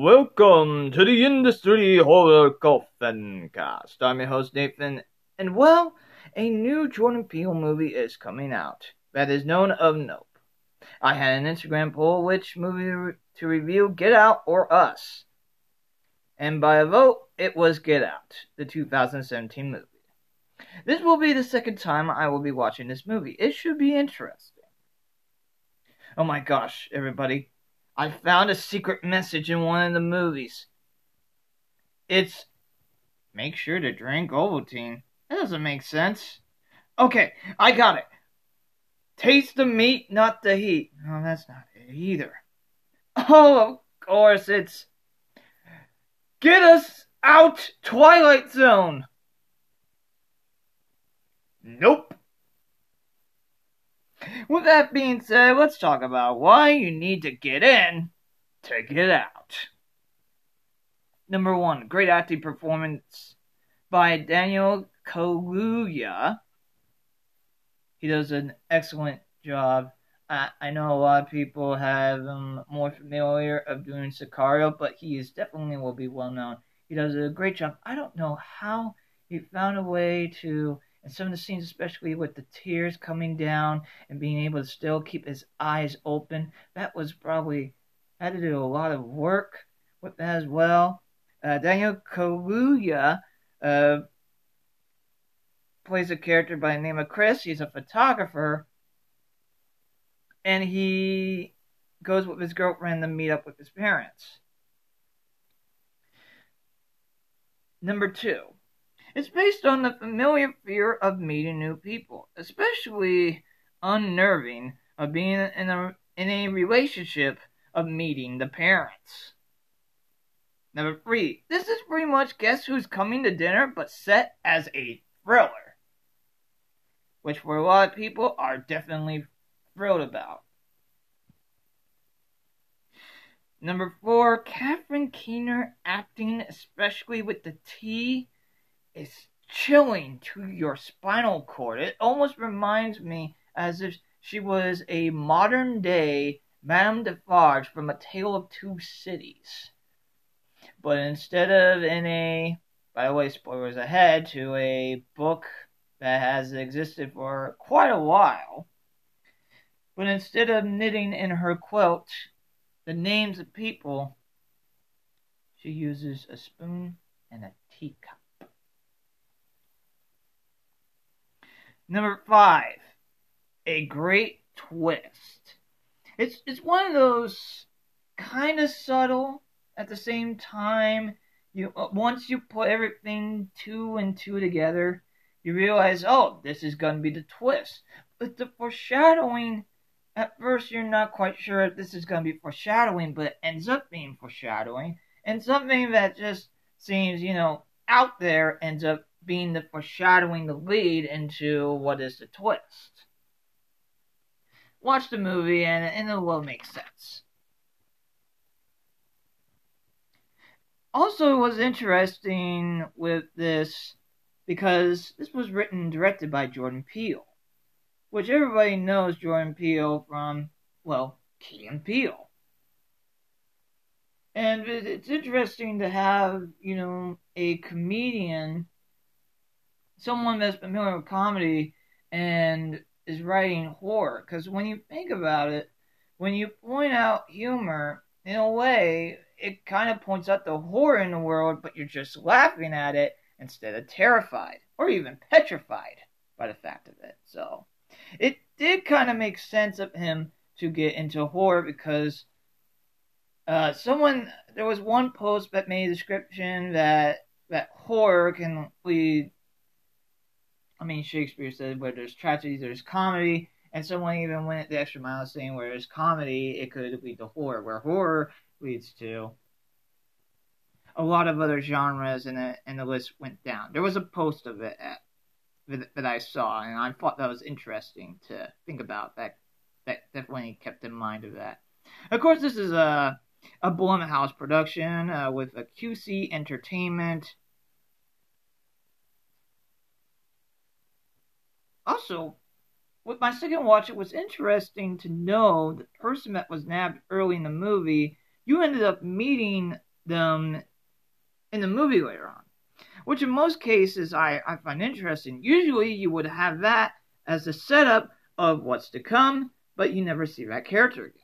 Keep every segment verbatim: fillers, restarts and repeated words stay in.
Welcome to the Industry Horror Coffin Cast. I'm your host, Nathan, and well, a new Jordan Peele movie is coming out that is known of Nope. I had an Instagram poll which movie to review, Get Out or Us. And by a vote, it was Get Out, the two thousand seventeen movie. This will be the second time I will be watching this movie. It should be interesting. Oh my gosh, everybody. I found a secret message in one of the movies. It's, make sure to drink Ovaltine. That doesn't make sense. Okay, I got it. Taste the meat, not the heat. No, that's not it either. Oh, of course, it's... Get us out, Twilight Zone! Nope. With that being said, let's talk about why you need to get in to get out. Number one, great acting performance by Daniel Kaluuya. He does an excellent job. I, I know a lot of people have him more familiar of doing Sicario, but he is definitely will be well known. He does a great job. I don't know how he found a way to... And some of the scenes, especially with the tears coming down and being able to still keep his eyes open, that was probably, had to do a lot of work with that as well. Uh, Daniel Kaluuya uh, plays a character by the name of Chris. He's a photographer. And he goes with his girlfriend to meet up with his parents. Number two. It's based on the familiar fear of meeting new people, especially unnerving of being in a, in a relationship of meeting the parents. Number three, this is pretty much Guess Who's Coming to Dinner, but set as a thriller, which for a lot of people are definitely thrilled about. Number four, Catherine Keener acting, especially with the tea. It's chilling to your spinal cord. It almost reminds me as if she was a modern-day Madame Defarge from A Tale of Two Cities. But instead of in a, by the way, spoilers ahead, to a book that has existed for quite a while, but instead of knitting in her quilt the names of people, she uses a spoon and a teacup. Number five, a great twist. It's it's one of those kind of subtle at the same time. You once you put everything two and two together, you realize, oh, this is going to be the twist. But the foreshadowing, at first you're not quite sure if this is going to be foreshadowing, but it ends up being foreshadowing. And something that just seems, you know, out there ends up being the foreshadowing, the lead into what is the twist. Watch the movie and, and it will make sense. Also, it was interesting with this because this was written and directed by Jordan Peele, which everybody knows Jordan Peele from, well, Key and Peele. And it's interesting to have, you know, a comedian, someone that's familiar with comedy and is writing horror. Because when you think about it, when you point out humor, in a way, it kind of points out the horror in the world, but you're just laughing at it instead of terrified or even petrified by the fact of it. So it did kind of make sense of him to get into horror because uh, someone, there was one post that made a description that, that horror can lead... I mean, Shakespeare said where there's tragedy, there's comedy, and someone even went the extra mile saying where there's comedy, it could lead to horror, where horror leads to a lot of other genres, and the, and the list went down. There was a post of it at, that, that I saw, and I thought that was interesting to think about. That that definitely kept in mind of that. Of course, this is a, a Blumhouse production uh, with a Q C Entertainment. Also, with my second watch, it was interesting to know the person that was nabbed early in the movie. You ended up meeting them in the movie later on, which in most cases I, I find interesting. Usually you would have that as a setup of what's to come, but you never see that character again.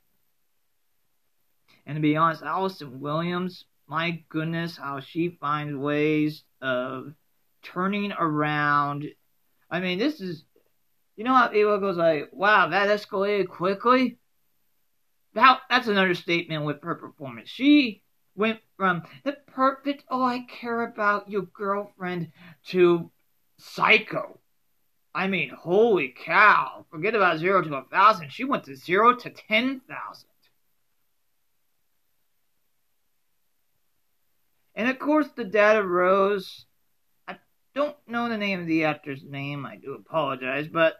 And to be honest, Allison Williams, my goodness, how she finds ways of turning around. I mean, this is, you know how people goes like, wow, that escalated quickly? That, that's an understatement with her performance. She went from the perfect, oh, I care about your girlfriend, to psycho. I mean, holy cow. Forget about zero to a thousand. She went to zero to ten thousand. And of course, the dad of Rose, I don't know the name of the actor's name, I do apologize, but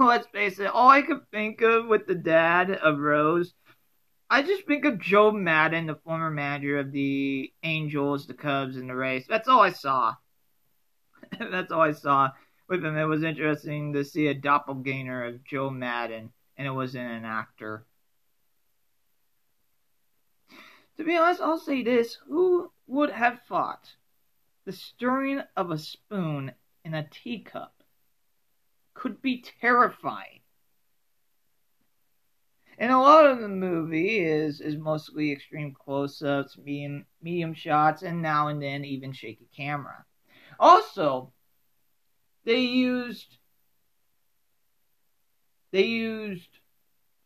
let's face it, all I could think of with the dad of Rose, I just think of Joe Madden, the former manager of the Angels, the Cubs, and the Rays. That's all I saw. That's all I saw with him. It was interesting to see a doppelganger of Joe Madden, and it wasn't an actor. To be honest, I'll say this. Who would have thought the stirring of a spoon in a teacup could be terrifying? And a lot of the movie is, is mostly extreme close-ups, medium, medium shots, and now and then even shaky camera. Also, they used, they used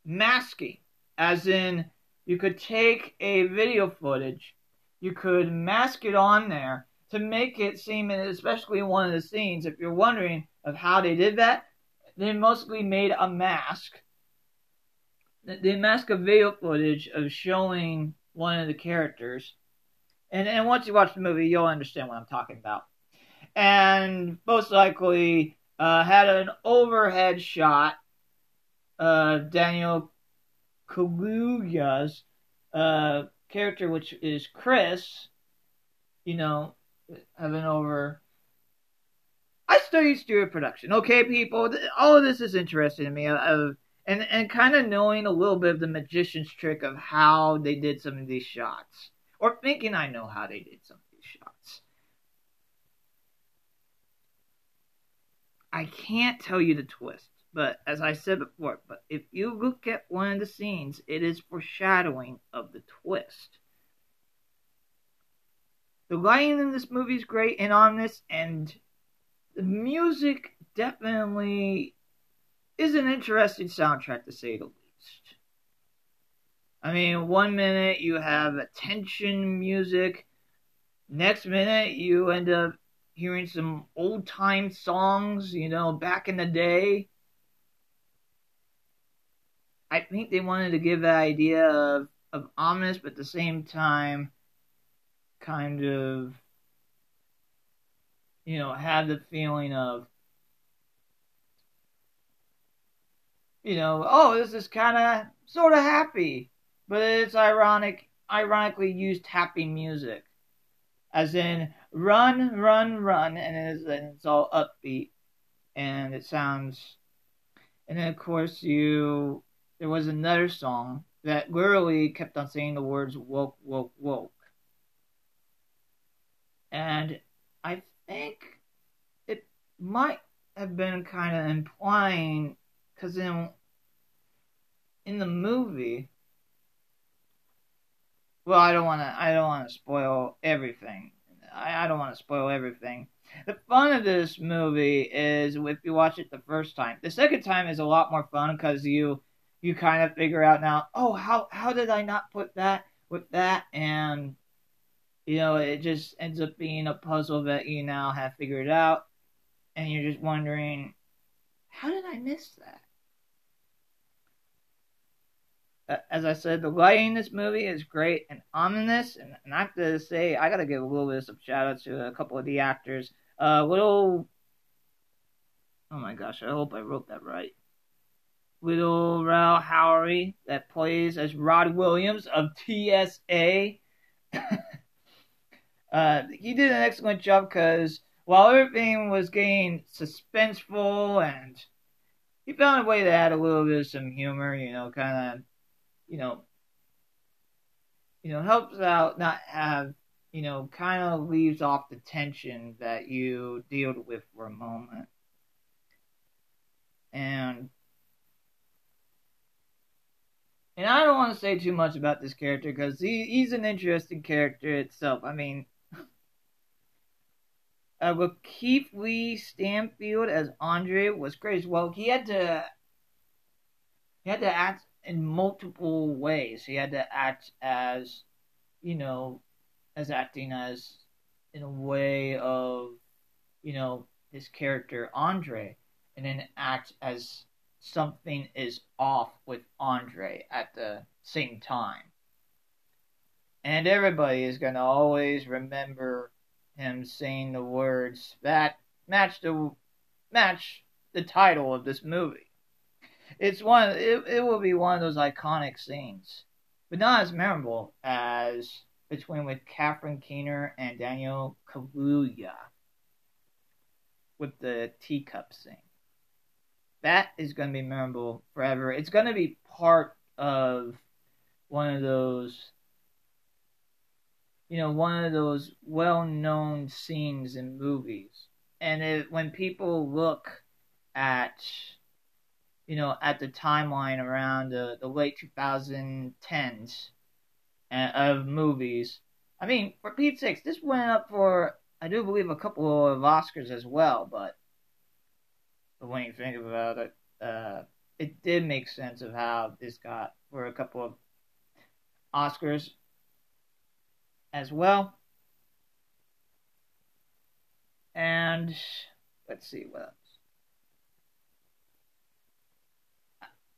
masking, as in, you could take a video footage, you could mask it on there to make it seem, and especially one of the scenes, if you're wondering of how they did that, they mostly made a mask. They mask a video footage of showing one of the characters. And, and once you watch the movie, you'll understand what I'm talking about. And most likely uh, had an overhead shot of Daniel Kaluuya's uh, character, which is Chris, you know, having over. I still use studio production, okay, people? All of this is interesting to me, of and, and kind of knowing a little bit of the magician's trick of how they did some of these shots, or thinking I know how they did some of these shots. I can't tell you the twist. But as I said before, but if you look at one of the scenes, it is foreshadowing of the twist. The lighting in this movie is great and on this, and the music definitely is an interesting soundtrack, to say the least. I mean, one minute you have tension music, next minute you end up hearing some old time songs, you know, back in the day. I think they wanted to give that idea of, of ominous, but at the same time, kind of, you know, have the feeling of, you know, oh, this is kind of, sort of happy, but it's ironic, ironically used happy music, as in, run, run, run, and it's, and it's all upbeat, and it sounds, and then of course you... There was another song that literally kept on saying the words woke, woke, woke. And I think it might have been kind of implying, because in, in the movie, well, I don't want to, I don't want to spoil everything. I, I don't want to spoil everything. The fun of this movie is if you watch it the first time. The second time is a lot more fun because you... You kind of figure out now, oh, how how did I not put that with that? And, you know, it just ends up being a puzzle that you now have figured out. And you're just wondering, how did I miss that? As I said, the lighting in this movie is great and ominous. And, and I have to say, I got to give a little bit of shout-out to a couple of the actors. Uh, little... Oh, my gosh, I hope I wrote that right. Little Raoul Howery, that plays as Rod Williams of T S A. uh, he did an excellent job because while everything was getting suspenseful, and he found a way to add a little bit of some humor, you know, kind of, you know, you know, helps out not have, you know, kind of leaves off the tension that you dealt with for a moment. And and I don't want to say too much about this character because he, he's an interesting character itself. I mean, uh, with Keith Lee Stanfield as Andre was crazy. Well, he had to he had to act in multiple ways. He had to act as, you know, as acting as in a way of, you know, his character Andre, and then act as something is off with Andre at the same time. And everybody is going to always remember him saying the words that match the match the title of this movie. It's one it, it will be one of those iconic scenes, but not as memorable as between with Catherine Keener and Daniel Kaluuya with the teacup scene. That is going to be memorable forever. It's going to be part of one of those, you know, one of those well-known scenes in movies. And it, when people look at, you know, at the timeline around the, the late twenty tens of movies, I mean, for Pete's sakes, this went up for, I do believe, a couple of Oscars as well, but But when you think about it, uh, it did make sense of how this got for a couple of Oscars as well. And let's see what else.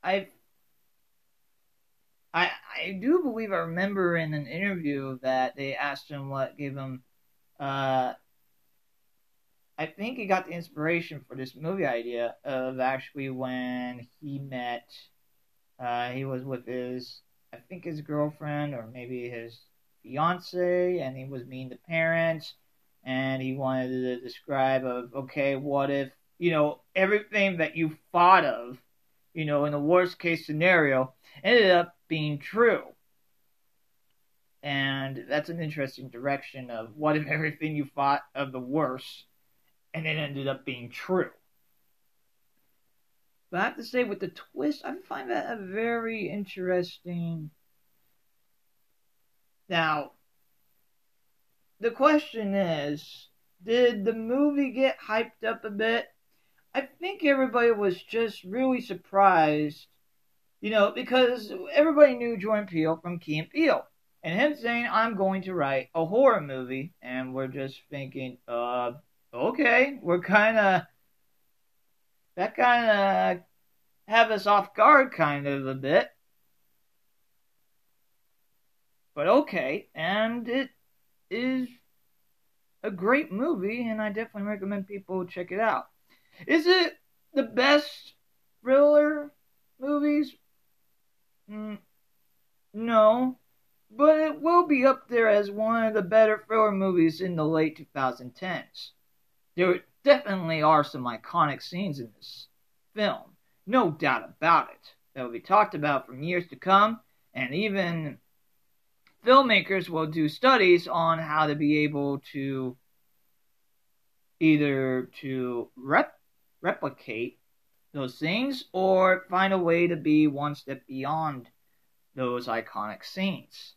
I I I do believe I remember in an interview that they asked him what gave him. Uh, I think he got the inspiration for this movie idea of actually when he met, uh, he was with his, I think his girlfriend or maybe his fiance, and he was meeting the parents, and he wanted to describe of, okay, what if, you know, everything that you thought of, you know, in the worst case scenario ended up being true. And that's an interesting direction of what if everything you thought of the worst and it ended up being true. But I have to say, with the twist, I find that a very interesting. Now, the question is, did the movie get hyped up a bit? I think everybody was just really surprised, you know, because everybody knew Jordan Peele from Key and Peele. And him saying, I'm going to write a horror movie, and we're just thinking, uh... okay, we're kind of, that kind of have us off guard kind of a bit. But okay, and it is a great movie, and I definitely recommend people check it out. Is it the best thriller movies? Mm, no, but it will be up there as one of the better thriller movies in the late twenty tens. There definitely are some iconic scenes in this film, no doubt about it, that will be talked about for years to come, and even filmmakers will do studies on how to be able to either to rep- replicate those things or find a way to be one step beyond those iconic scenes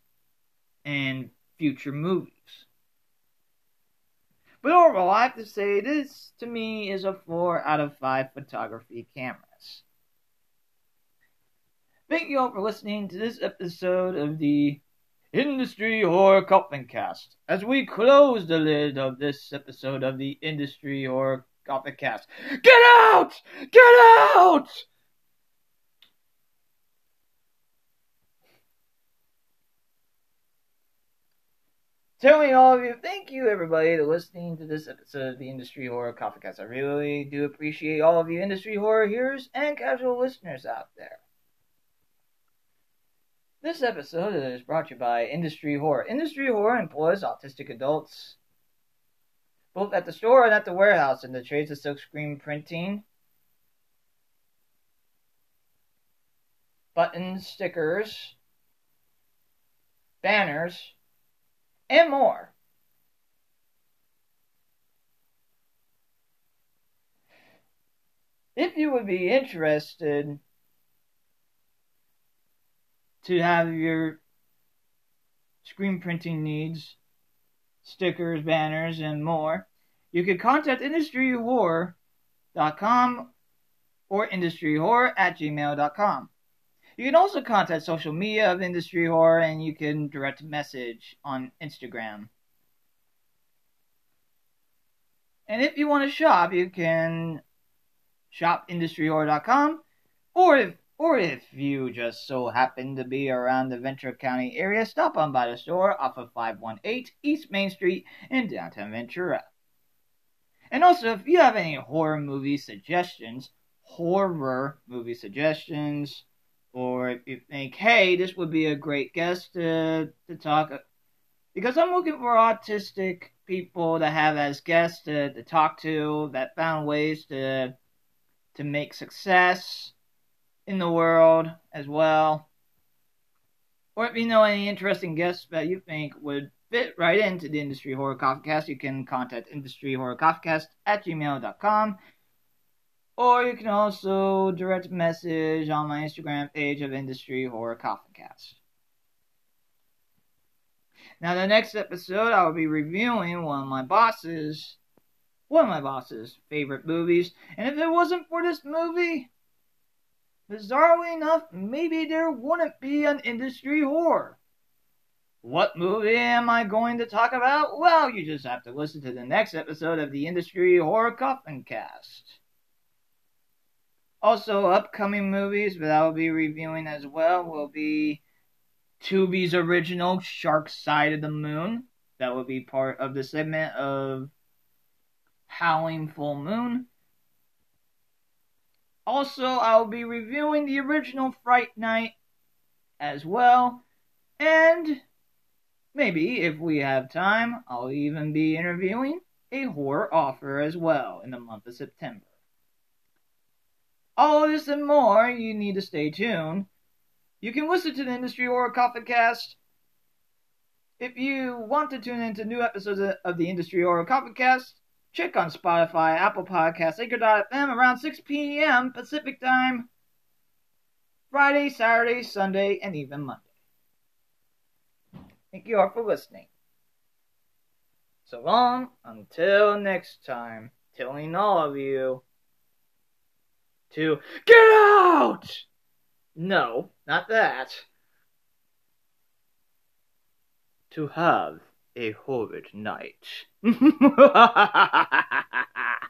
in future movies. But overall, I have to say, this, to me, is a four out of five photography cameras. Thank you all for listening to this episode of the Industry Horror Coffeecast. As we close the lid of this episode of the Industry Horror Coffeecast. Get out! Get out! Telling all of you, thank you everybody for listening to this episode of the Industry Horror Coffeecast. I really do appreciate all of you industry horror hearers and casual listeners out there. This episode is brought to you by Industry Horror. Industry Horror employs autistic adults, both at the store and at the warehouse, in the trades of silkscreen printing, buttons, stickers, banners, and more. If you would be interested to have your screen printing needs, stickers, banners, and more, you can contact industry horror dot com or industry horror at gmail dot com. You can also contact social media of Industry Horror, and you can direct message on Instagram. And if you want to shop, you can shop industry horror dot com, or if or if you just so happen to be around the Ventura County area, stop on by the store off of five one eight East Main Street in downtown Ventura. And also, if you have any horror movie suggestions, horror movie suggestions, or if you think, hey, this would be a great guest to, to talk, because I'm looking for autistic people to have as guests to, to talk to that found ways to to make success in the world as well. Or if you know any interesting guests that you think would fit right into the Industry Horror Coffeecast, you can contact industry horror coffeecast at gmail dot com. Or you can also direct message on my Instagram page of Industry Horror Coffeecast. Now, the next episode, I will be reviewing one of my bosses, one of my bosses' favorite movies. And if it wasn't for this movie, bizarrely enough, maybe there wouldn't be an Industry Horror. What movie am I going to talk about? Well, you just have to listen to the next episode of the Industry Horror Coffeecast. Also, upcoming movies that I will be reviewing as well will be Tubi's original Shark Side of the Moon. That will be part of the segment of Howling Full Moon. Also, I will be reviewing the original Fright Night as well. And maybe, if we have time, I'll even be interviewing a horror author as well in the month of September. All of this and more, you need to stay tuned. You can listen to the Industry Horror Coffeecast. If you want to tune into new episodes of the Industry Horror Coffeecast, check on Spotify, Apple Podcasts, Anchor dot f m around six p.m. Pacific Time, Friday, Saturday, Sunday, and even Monday. Thank you all for listening. So long, until next time, telling all of you to get out! No, not that. To have a horrid night.